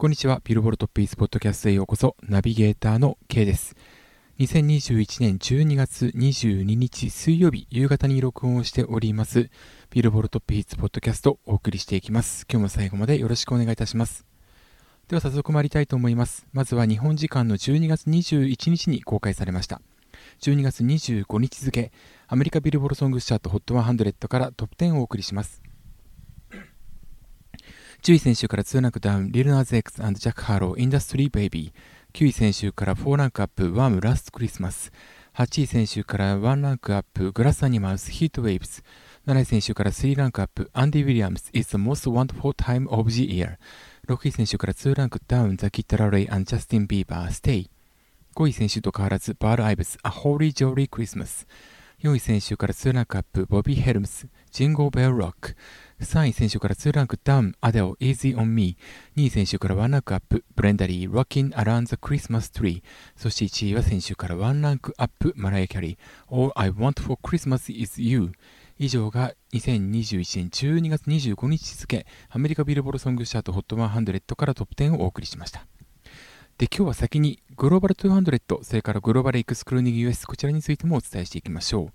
こんにちは。ビルボルトピースポッドキャストへようこそ。ナビゲーターの K です。2021年12月22日水曜日夕方に録音をしております。ビルボルトピースポッドキャストをお送りしていきます。今日も最後までよろしくお願いいたします。では早速参りたいと思います。まずは日本時間の12月21日に公開されました。12月25日付、アメリカビルボルトソングスチャート HOT100 からトップ10をお送りします。10位先週から2ランクダウン、リルナーズ X& ジャック・ハロー、インダストリー・ベイビー。9位先週から4ランクアップ、ワーム・ラスト・クリスマス。8位先週から1ランクアップ、グラス・アニマウス、ヒート・ウェイブス。7位先週から3ランクアップ、アンディ・ウィリアムズ、It's the most wonderful time of the year。6位先週から2ランクダウン、ザ・キッタ・ラレイ&ジャスティン・ビーバー、ステイ。5位先週と変わらず、バール・アイブス、A Holy Jolly Christmas。4位先週から2ランクアップ、ボビー・ヘルムス、ジンゴー・ベル・ロック。3位選手から2ランクダウン、アデオ、Easy on Me。2位選手から1ランクアップ、ブレンダリー、Rockin' Around the Christmas Tree。そして1位は選手から1ランクアップ、マライア・キャリー、All I Want for Christmas is You。以上が2021年12月25日付、アメリカビルボードソングチャート HOT100 からトップ10をお送りしました。で、今日は先にグローバル200、それからグローバルエクスクルーディング US、こちらについてもお伝えしていきましょう。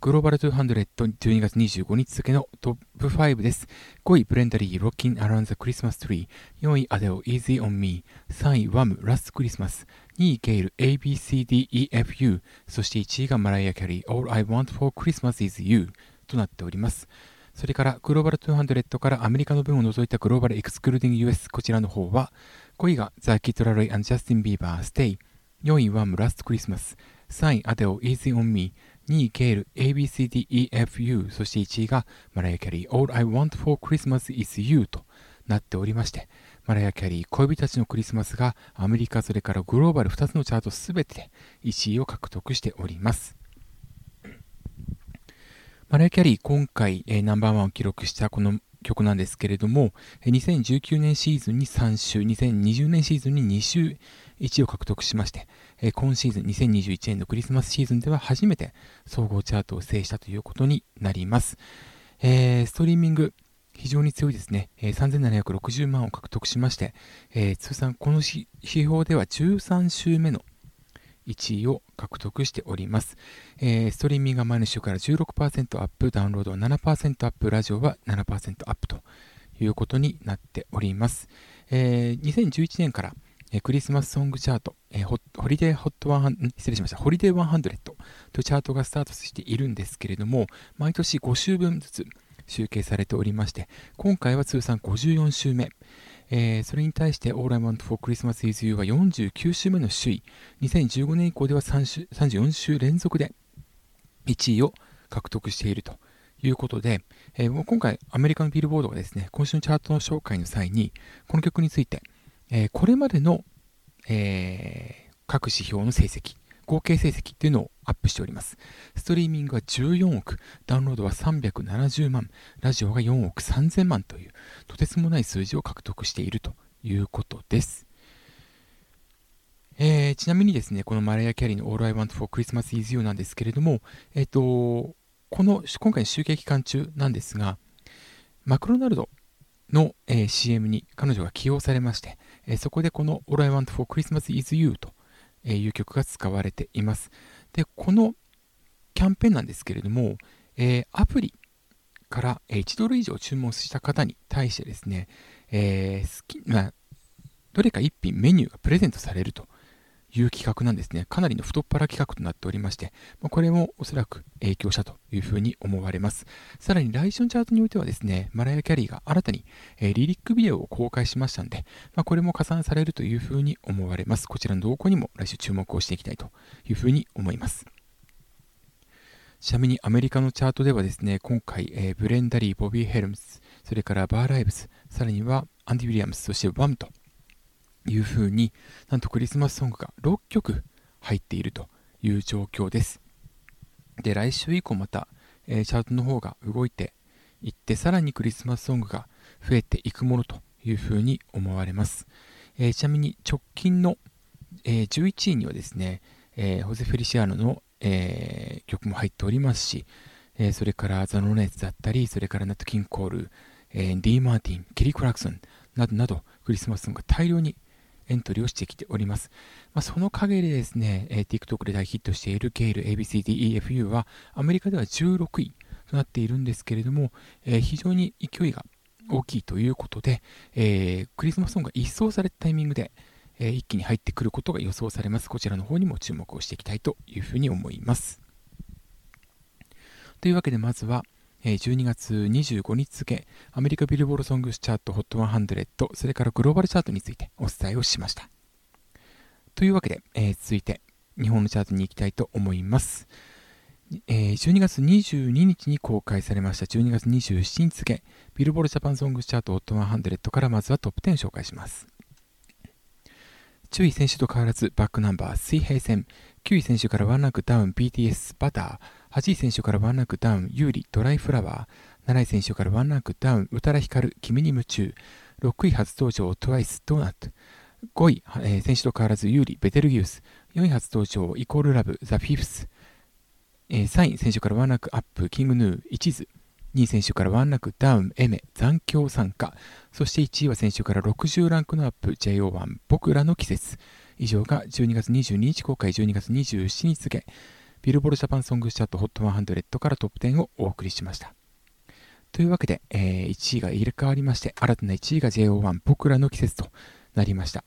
グローバル200、12月25日付のトップ5です。5位、ブレンダリー、Rockin' Around the Christmas Tree。4位、アデオ、Easy on Me。3位、ワム、Last Christmas。2位、ゲイル、ABCDEFU。そして1位がマライア・キャリー、All I Want for Christmas is You となっております。それから、グローバル200からアメリカの分を除いたグローバルエクスクルーディング US、こちらの方は、5位がザ・キッド・ラロイ&ジャスティン・ビーバー、Stay。4位、ワム、Last Christmas。3位、アデオ、Easy on Me。2位、ケール、ABCDEFU。そして1位がマライア・キャリー、All I Want for Christmas is You となっておりまして、マライア・キャリー、恋人たちのクリスマスがアメリカ、それからグローバル2つのチャートすべてで1位を獲得しております。マライア・キャリー、今回ナンバーワンを記録したこの曲なんですけれども、2019年シーズンに3週、2020年シーズンに2週1位を獲得しまして、今シーズン2021年のクリスマスシーズンでは初めて総合チャートを制したということになります。ストリーミング非常に強いですね。3760万を獲得しまして、通算この指標では13週目の1位を獲得しております。ストリーミングが前の週から 16% アップ、ダウンロードは 7% アップ、ラジオは 7% アップということになっております。2011年からクリスマスソングチャート、ホリデーホット100、失礼しました、ホリデー100というチャートがスタートしているんですけれども、毎年5週分ずつ集計されておりまして、今回は通算54週目。それに対して All I Want for Christmas is You は49週目の首位、2015年以降では34週連続で1位を獲得しているということで、今回アメリカのビルボードがですね、今週のチャートの紹介の際にこの曲について、これまでの、各指標の成績、合計成績というのをアップしております。ストリーミングは14億、ダウンロードは370万、ラジオが4億3000万という、とてつもない数字を獲得しているということです。ちなみにですね、このマライア・キャリーの All I Want for Christmas is You なんですけれども、今回の集計期間中なんですが、マクドナルドの、CM に彼女が起用されまして、そこでこの All I Want for Christmas is You という曲が使われています。で、このキャンペーンなんですけれども、アプリから1ドル以上注文した方に対してですね、どれか1品メニューがプレゼントされるという企画なんですね。かなりの太っ腹企画となっておりまして、これもおそらく影響したというふうに思われます。さらに来週のチャートにおいてはですね、マライア・キャリーが新たにリリックビデオを公開しましたので、これも加算されるというふうに思われます。こちらの動向にも来週注目をしていきたいというふうに思います。ちなみにアメリカのチャートではですね、今回、ブレンダリー、ボビー・ヘルムス、それからバー・ライブス、さらにはアンディ・ウィリアムス、そしてワムというふうに、なんとクリスマスソングが6曲入っているという状況です。で、来週以降また、チャートの方が動いていって、さらにクリスマスソングが増えていくものというふうに思われます。ちなみに直近の、11位にはですね、ホゼ・フェリシアーノの、曲も入っておりますし、それからザ・ロネーズだったり、それからナット・キング・コール、ディー・マーティン、ケリー・クラクソンなどなど、クリスマスソングが大量にエントリーをしてきております。その陰でですね、TikTok で大ヒットしているゲイル ABCDEFU はアメリカでは16位となっているんですけれども、非常に勢いが大きいということで、クリスマスソングが一掃されたタイミングで、一気に入ってくることが予想されます。こちらの方にも注目をしていきたいというふうに思います。というわけで、まずは12月25日付アメリカビルボードソングスチャート HOT100、 それからグローバルチャートについてお伝えをしました。というわけで、続いて日本のチャートに行きたいと思います。12月22日に公開されました12月27日付ビルボードジャパンソングスチャート HOT100 から、まずはトップ10を紹介します。注意選手と変わらずバックナンバー水平線、9位選手からワンランクダウン BTS バター、8位選手からワンランクダウン有利ドライフラワー、7位選手からワンランクダウン宇多田ヒカル君に夢中、6位初登場 TWICE ドーナツ、5位、選手と変わらず有利ベテルギウス、4位初登場イコールラブザフィフス、3位選手からワンランクアップキングヌー一途、2位選手からワンランクダウンエメ残響参加、そして1位は選手から60ランクのアップ JO1 僕らの季節。以上が12月22日公開12月27日付ビルボードジャパンソングチャート HOT100 からトップ10をお送りしました。というわけで、1位が入れ替わりまして、新たな1位が JO1 僕らの季節となりました。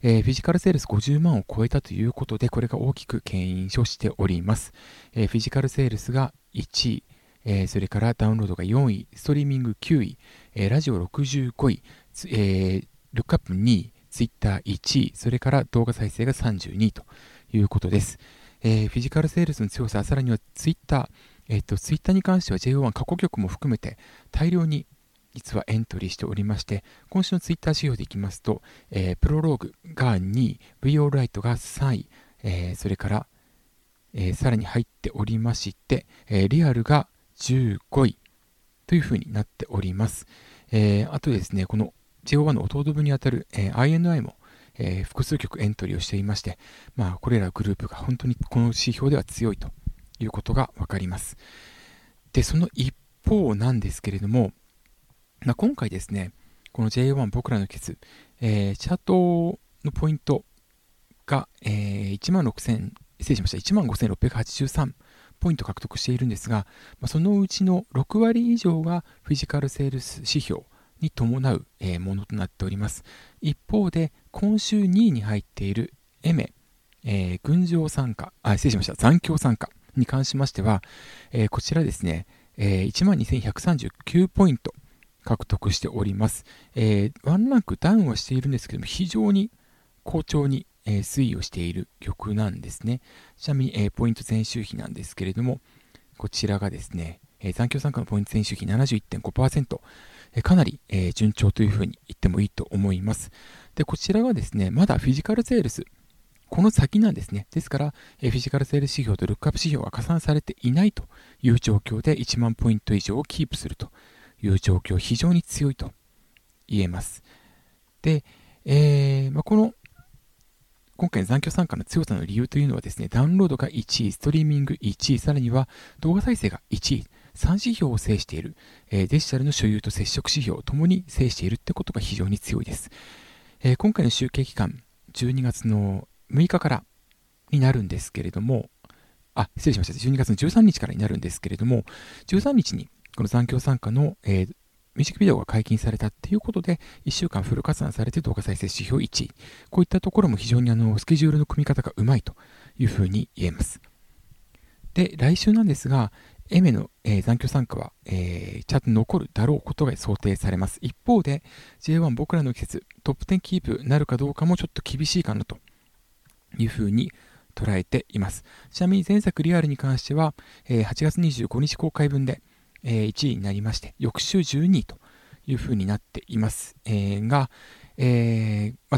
フィジカルセールス50万を超えたということで、これが大きく牽引しております。フィジカルセールスが1位、それからダウンロードが4位、ストリーミング9位、ラジオ65位、ルックアップ2位、ツイッター1位、それから動画再生が32位ということです。フィジカルセールスの強さ、さらにはツイッター、ツイッターに関しては JO1 過去曲も含めて大量に実はエントリーしておりまして、今週のツイッター指標でいきますと、プロローグが2位、 VO ライトが3位、それから、さらに入っておりまして、リアルが15位というふうになっております。あとですね、この JO1 の弟分にあたる、INI も、複数曲エントリーをしていまして、これらグループが本当にこの指標では強いということがわかります。で、その一方なんですけれども、今回ですね、この JO1 僕らの季節、チャートのポイントが、15683ポイント獲得しているんですが、そのうちの6割以上がフィジカルセールス指標に伴うものとなっております。一方で今週2位に入っているエメ、残響参加に関しましては、こちらですね、12139 ポイント獲得しております。ワンランクダウンはしているんですけども、非常に好調に推移をしている曲なんですね。ちなみに、ポイント前週比なんですけれども、こちらがですね、残響参加のポイント前週比 71.5%、かなり、順調というふうに言ってもいいと思います。で、こちらはですね、まだフィジカルセールスこの先なんですね。ですから、フィジカルセールス指標とルックアップ指標が加算されていないという状況で、1万ポイント以上をキープするという状況、非常に強いと言えます。で、今回残響参加の強さの理由というのはですね、ダウンロードが1位、ストリーミング1位、さらには動画再生が1位、3指標を制している、デジタルの所有と接触指標ともに制しているということが非常に強いです。今回の集計期間、12月の6日からになるんですけれども、12月の13日からになるんですけれども、13日にこの残響参加の、ミュージックビデオが解禁されたということで、1週間フル加算されて動画再生指標1位。こういったところも非常にスケジュールの組み方がうまいというふうに言えます。で、来週なんですが、エメの、残響参加は、チャートに残るだろうことが想定されます。一方で、J1 僕らの季節、トップ10キープなるかどうかもちょっと厳しいかなというふうに捉えています。ちなみに前作リアルに関しては、8月25日公開分で、1位になりまして、翌週12位というふうになっています、が、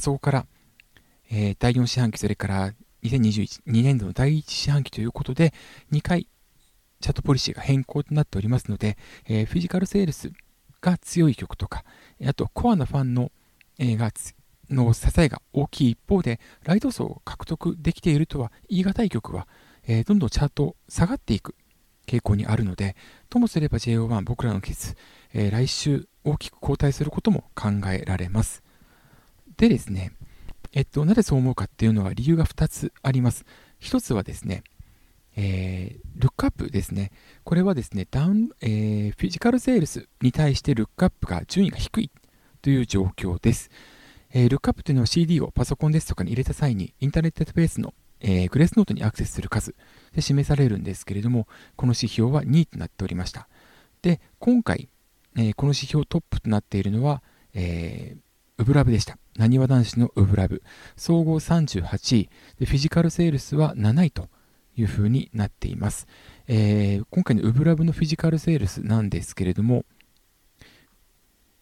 そこから、第4四半期、それから2022年度の第1四半期ということで、2回チャートポリシーが変更となっておりますので、フィジカルセールスが強い曲とか、あとコアなファンの、の支えが大きい一方で、ライト層を獲得できているとは言い難い曲は、どんどんチャート下がっていく傾向にあるので、ともすれば JO1 僕らの季節、来週大きく後退することも考えられます。でですね、なぜそう思うかっていうのは理由が2つあります。1つはですね、ルックアップですね。これはですね、フィジカルセールスに対してルックアップが順位が低いという状況です。ルックアップというのは CD をパソコンですとかに入れた際にインターネットベースの、グレースノートにアクセスする数で示されるんですけれども、この指標は2位となっておりました。で、今回、この指標トップとなっているのは、ウブラブでした。なにわ男子のウブラブ。総合38位で、フィジカルセールスは7位というふうになっています。今回のウブラブのフィジカルセールスなんですけれども、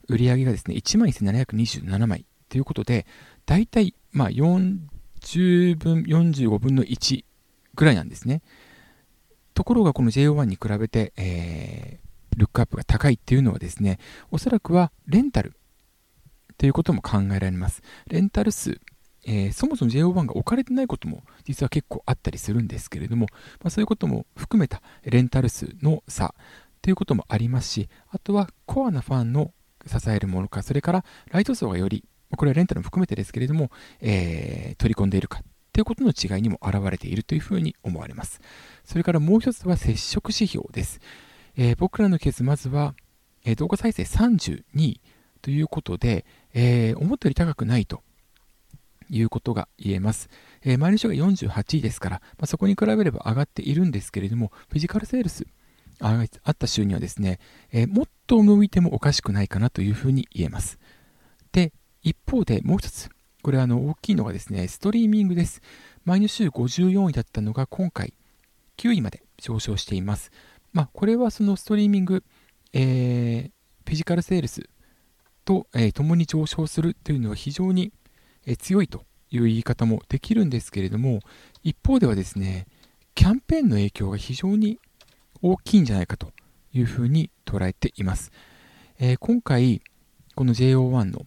売り上げがですね、11,727 枚ということで、だいたい45分の1ぐらいなんですね。ところがこの JO1 に比べて、ルックアップが高いっていうのはですね、おそらくはレンタルということも考えられます。レンタル数、そもそも JO1 が置かれてないことも実は結構あったりするんですけれども、そういうことも含めたレンタル数の差ということもありますし、あとはコアなファンの支えるものか、それからライト層がより、これはレンタルも含めてですけれども、取り込んでいるかということの違いにも表れているというふうに思われます。それからもう一つは接触指標です。僕らのケース、まずは、動画再生32位ということで、思ったより高くないということが言えます。前の週が48位ですから、そこに比べれば上がっているんですけれども、フィジカルセールスあった週にはですね、もっと向いてもおかしくないかなというふうに言えます。で、一方でもう一つ、これは大きいのがですね、ストリーミングです。前の週54位だったのが今回9位まで上昇しています。これはそのストリーミング、フィジカルセールスと共に上昇するというのは非常に強いという言い方もできるんですけれども、一方ではですね、キャンペーンの影響が非常に大きいんじゃないかというふうに捉えています。今回この JO1 の、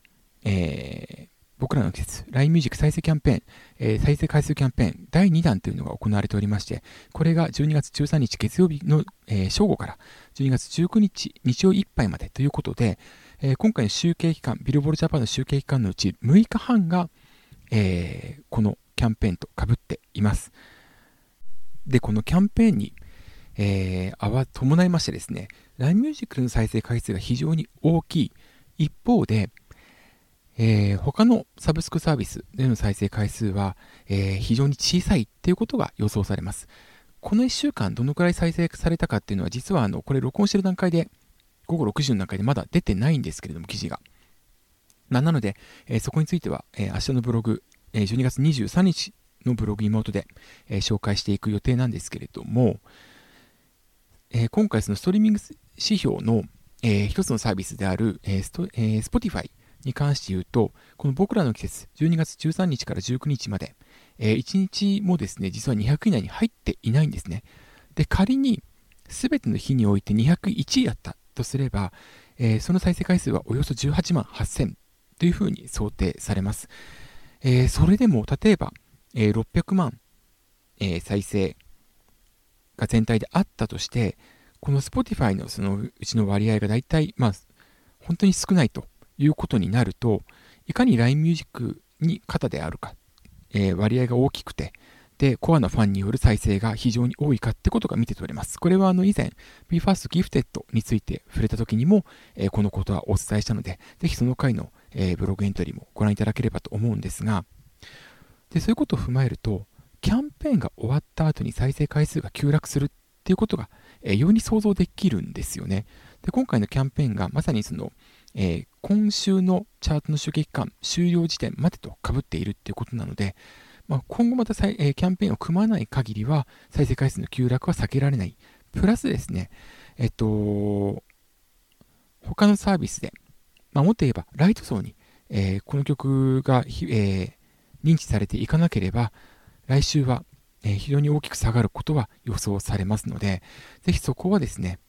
僕らの季節 LINE Music 再生キャンペーン、再生回数キャンペーン第2弾というのが行われておりまして、これが12月13日月曜日の、正午から12月19日日曜いっぱいまでということで、今回の集計期間、ビルボードジャパンの集計期間のうち6日半が、このキャンペーンと被っています。で、このキャンペーンに、伴いましてですね、LINE Music の再生回数が非常に大きい一方で、他のサブスクサービスでの再生回数は、非常に小さいということが予想されます。この1週間どのくらい再生されたかっていうのは、実はこれ録音してる段階で午後6時の段階でまだ出てないんですけれども、記事が。なので、そこについては、明日のブログ、12月23日のブログイモートで、紹介していく予定なんですけれども、今回そのストリーミング指標の、一つのサービスである、Spotify に関して言うと、この僕らの季節、12月13日から19日まで、1日もですね、実は200位以内に入っていないんですね。で、仮に全ての日において201位だったとすれば、その再生回数はおよそ18万8000というふうに想定されます。それでも例えば、600万、再生が全体であったとして、この Spotify のそのうちの割合がだいたい、本当に少ないということになると、いかに LINE Music に肩であるか、割合が大きくて、でコアなファンによる再生が非常に多いかってことが見て取れます。これは以前 Be First ギフテッドについて触れた時にも、このことはお伝えしたので、ぜひその回の、ブログエントリーもご覧いただければと思うんですが、でそういうことを踏まえると、キャンペーンが終わった後に再生回数が急落するっていうことが、容易に想像できるんですよね。で今回のキャンペーンがまさにその、今週のチャートの集計期間終了時点までと被っているっていうことなので、今後またキャンペーンを組まない限りは再生回数の急落は避けられない。プラスですね、他のサービスで、もっと言えばライト層に、この曲が、認知されていかなければ、来週は、非常に大きく下がることは予想されますので、ぜひそこはですね、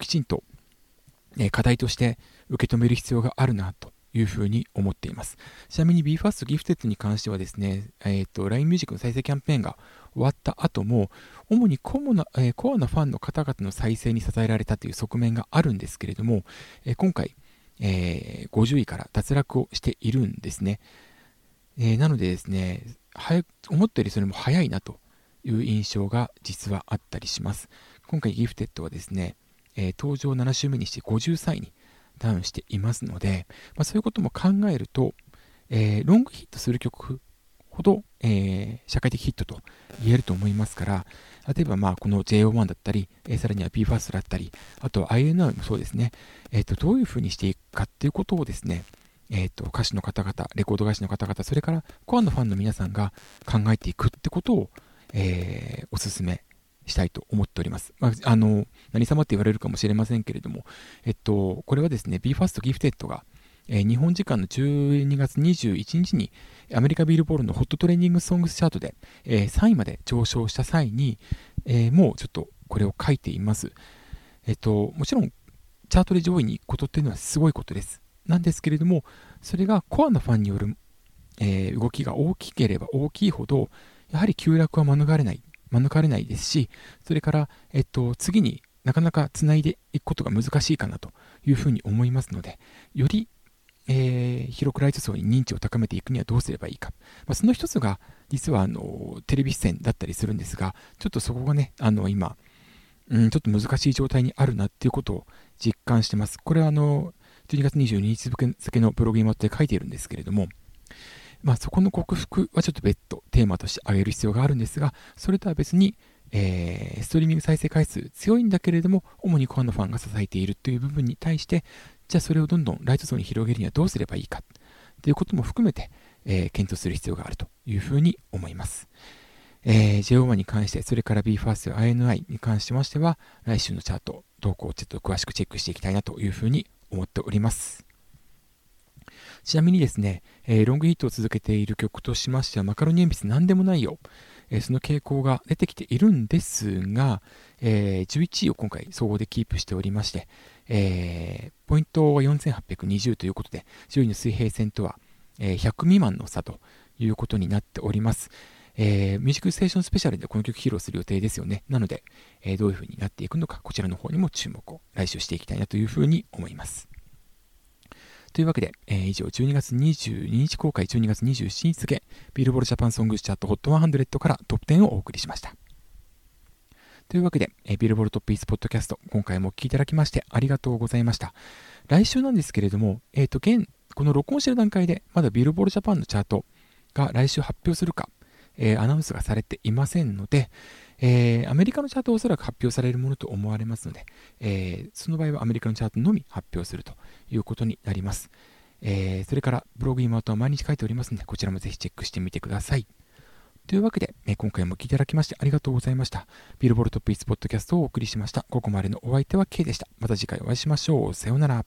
きちんと、課題として受け止める必要があるなというふうに思っています。ちなみに Be First Gifted に関してはですね、LINE Music の再生キャンペーンが終わった後も、主にコアなファンの方々の再生に支えられたという側面があるんですけれども、今回、50位から脱落をしているんですね。なのでですね、思ったよりそれも早いなという印象が実はあったりします。今回ギフテッドはですね、登場7週目にして53位にダウンしていますので、そういうことも考えると、ロングヒットする曲ほど、社会的ヒットと言えると思いますから、例えばこの JO1 だったり、さらには Be First だったり、あとは INI もそうですね、どういうふうにしていくかっていうことをですね、歌手の方々、レコード会社の方々、それからコアのファンの皆さんが考えていくってことを、おすすめしたいと思っております。何様って言われるかもしれませんけれども、これはですね、 Be First Gifted が、日本時間の12月21日にアメリカビルボールのホットトレーニングソングスチャートで、3位まで上昇した際に、もうちょっとこれを書いています。もちろんチャートで上位に行くことっていうのはすごいことです。なんですけれども、それがコアなファンによる、動きが大きければ大きいほど、やはり急落は免れないですし、それから、次になかなかつないでいくことが難しいかなというふうに思いますので、より、広くライト層に認知を高めていくにはどうすればいいか、その一つが実はテレビ出演だったりするんですが、ちょっとそこがね、今、ちょっと難しい状態にあるなっていうことを実感してます。これは12月22日付のブログにまって書いているんですけれども、そこの克服はちょっと別途テーマとして挙げる必要があるんですが、それとは別に、ストリーミング再生回数強いんだけれども、主にコアのファンが支えているという部分に対して、じゃあそれをどんどんライト層に広げるにはどうすればいいかということも含めて、検討する必要があるというふうに思います。JO1 に関して、それから BE:FIRST や INI に関しましては、来週のチャート動向をちょっと詳しくチェックしていきたいなというふうに思っております。ちなみにですね、ロングヒットを続けている曲としましては、マカロニ鉛筆なんでもないよ、その傾向が出てきているんですが、11位を今回総合でキープしておりまして、ポイントは4820ということで、上位の水平線とは、100未満の差ということになっております。ミュージックステーションスペシャルでこの曲披露する予定ですよね。なので、どういう風になっていくのか、こちらの方にも注目を来週していきたいなというふうに思います。というわけで、以上12月22日公開、12月27日付ビルボールジャパンソングスチャート HOT100 からトップ10をお送りしました。というわけで、ビルボールトップイースポッドキャスト、今回もお聞きいただきましてありがとうございました。来週なんですけれども、この録音している段階でまだビルボールジャパンのチャートが来週発表するか、アナウンスがされていませんので、アメリカのチャートはおそらく発表されるものと思われますので、その場合はアメリカのチャートのみ発表するということになります。それからブログイマートは毎日書いておりますので、こちらもぜひチェックしてみてください。というわけで、今回も聞いていただきましてありがとうございました。ビルボールトップイースポッドキャストをお送りしました。ここまでのお相手は K でした。また次回お会いしましょう。さようなら。